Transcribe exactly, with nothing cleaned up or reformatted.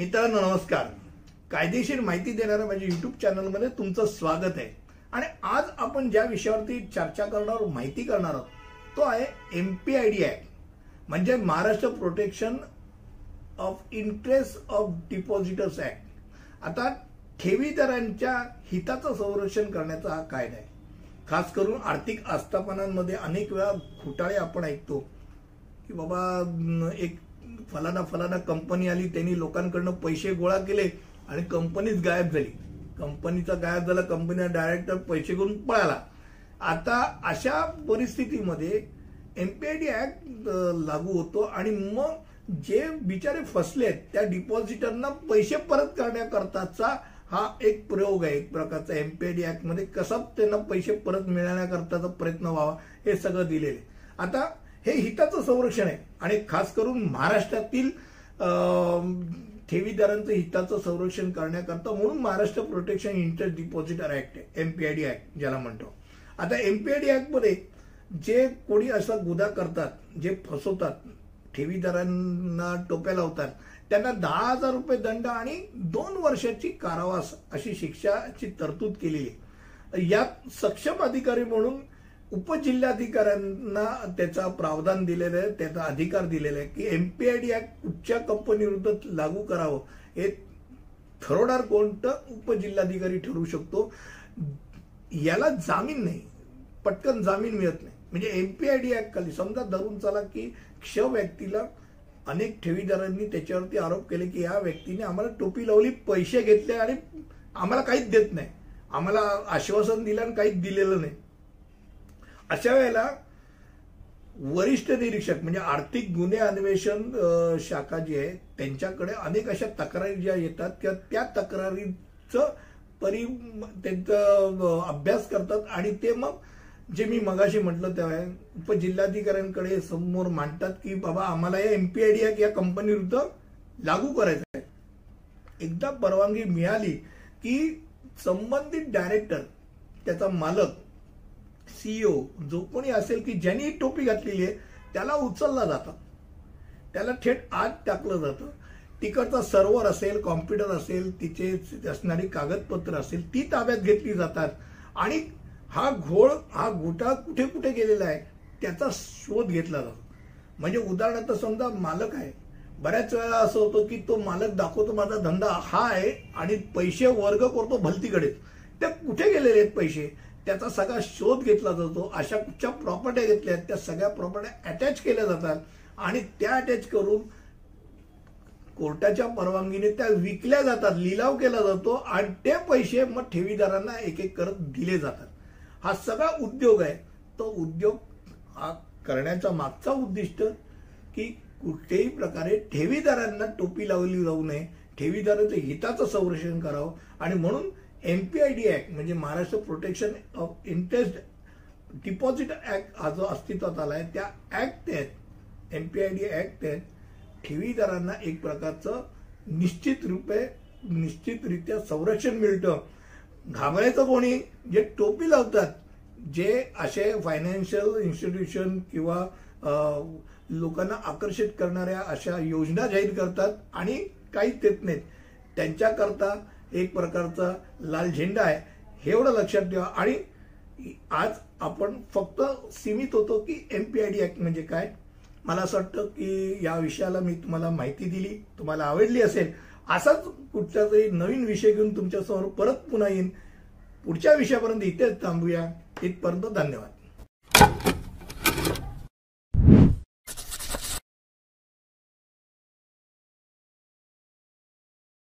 मित्रांनो नमस्कार, कायदेशीर माहिती देणाऱ्या माझ्या यूट्यूब चॅनलमध्ये तुमचं स्वागत आहे। आणि आज आपण ज्या विषयावरती चर्चा करणार माहिती करणार आहोत तो आहे एमपीआयडी ऍक्ट, म्हणजे Maharashtra protection of interest of depositors act. आता ठेवीदारांच्या हिताचं संरक्षण करण्याचा हा कायदा आहे। खास करून आर्थिक आस्थापनांमध्ये अनेक वेळा घोटाळे आपण ऐकतो की बाबा एक फलाना फलाना कंपनी आली, त्यांनी लोकांकडून पैसे गोळा केले आणि कंपनीच गायब झाली, कंपनीचा गायब झाला, कंपनीला डायरेक्टर पैसे घेऊन पळाला। आता अशा परिस्थितीमध्ये एमपीआयडी ऍक्ट लागू होतो आणि मग जे बिचारे फसलेत त्या डिपॉझिटरना पैसे परत करण्याकरताचा हा एक प्रयोग आहे, एक प्रकारचा एमपीआयडी ऍक्ट मध्ये कसा त्यांना पैसे परत मिळवण्याकरताचा प्रयत्न व्हावा हे सगळं दिलेले। आता हे हिताचं संरक्षण आहे आणि खास करून महाराष्ट्रातील ठेवीदारांचं हिताचं संरक्षण करण्याकरता म्हणून Maharashtra protection interest depositor act आहे, एमपीआयडी ऍक्ट ज्याला म्हणतो। आता एमपीआयडी ऍक्ट मध्ये जे कोणी असा गुन्हा करतात, जे फसवतात, ठेवीदारांना टोप्या लावतात, त्यांना दहा हजार रुपये दंड आणि दोन वर्षाची कारावास अशी शिक्षाची तरतूद केलेली आहे। यात सक्षम अधिकारी म्हणून उपजिल्हाधिकाऱ्यांना त्याचा प्रावधान दिलेलं आहे, त्याचा अधिकार दिलेला आहे की एमपीआयडी ऍक्ट उच्च कंपनीविरुद्ध लागू करावं हे ठरवणार कोणतं उपजिल्हाधिकारी ठरवू शकतो। याला जामीन नाही, पटकन जामीन मिळत नाही। म्हणजे एमपीआयडी ऍक्ट खाली समजा धरून चला की क्ष व्यक्तीला अनेक ठेवीदारांनी त्याच्यावरती आरोप केले की या व्यक्तीने आम्हाला टोपी लावली, पैसे घेतले आणि आम्हाला काहीच देत नाही, आम्हाला आश्वासन दिलं आणि काहीच दिलेलं नाही। अशा वेळेला वरिष्ठ निरीक्षक म्हणजे आर्थिक गुन्हे अन्वेषण शाखा जी आहे त्यांच्याकडे अनेक अशा तक्रारी ज्या येतात किंवा त्या तक्रारीचं परि त्यांचा अभ्यास करतात आणि ते मग जे मी मगाशी म्हटलं त्या उपजिल्हाधिकाऱ्यांकडे समोर मांडतात की बाबा आम्हाला या एमपीआयडी ऍक्ट या कंपनी विरुद्ध लागू करायचं आहे। एकदा परवानगी मिळाली की संबंधित डायरेक्टर, त्याचा मालक, सीईओ जो कोणी असेल की ज्यांनी टोपी घातलेली आहे त्याला उचलला जातं, त्याला थेट आत टाकलं जातं। तिकडचा सर्व्हर असेल, कॉम्प्युटर असेल, तिचे असणारी कागदपत्र असेल ती ताब्यात घेतली जातात आणि हा घोळ हा घोटाळा कुठे कुठे गेलेला आहे त्याचा शोध घेतला जातो। म्हणजे उदाहरणार्थ समजा मालक आहे, बऱ्याच वेळा असं होतं की तो मालक दाखवतो माझा धंदा हा आहे आणि पैसे वर्ग करतो भलतीकडेच, ते कुठे गेलेले आहेत पैसे त्याचा सगळा शोध घेतला जातो। अशा कुठच्या प्रॉपर्ट्या घेतल्या त्या सगळ्या प्रॉपर्ट्या अटॅच केल्या जातात आणि त्या अटॅच करून कोर्टाच्या परवानगीने त्या विकल्या जातात, लिलाव केला जातो आणि ते पैसे मग ठेवीदारांना एक एक करत दिले जातात। हा सगळा उद्योग आहे, तो उद्योग हा करण्याचा मागचा उद्दिष्ट की कुठल्याही प्रकारे ठेवीदारांना टोपी लावली जाऊ नये, ठेवीदारांचं हिताचं संरक्षण करावं आणि म्हणून एमपीआयडी ऍक्ट म्हणजे Maharashtra protection of interest deposit act हा जो अस्तित्वात आला आहे त्या ऍक्ट तहत एमपीआयडी ऍक्ट तहत ठेवीदारांना एक प्रकारचं निश्चित रूपे निश्चितरित्या संरक्षण मिळतं। घाबरायचं कोणी, जे टोपी लावतात, जे असे फायनान्शियल इन्स्टिट्यूशन किंवा लोकांना आकर्षित करणाऱ्या अशा योजना जाहीर करतात आणि काहीच देत नाहीत, त्यांच्याकरता एक प्रकारचा लाल झेंडा आहे, एवढं लक्षात ठेवा। आणि आज आपण फक्त सीमित होतो की एमपीआयडी ऍक्ट म्हणजे काय। मला असं वाटतं की या विषयाला मी तुम्हाला माहिती दिली, तुम्हाला आवडली असेल। असाच कुठचा तरी नवीन विषय घेऊन तुमच्यासमोर परत पुन्हा येईन। पुढच्या विषयापर्यंत इथेच थांबूया, इथपर्यंत धन्यवाद।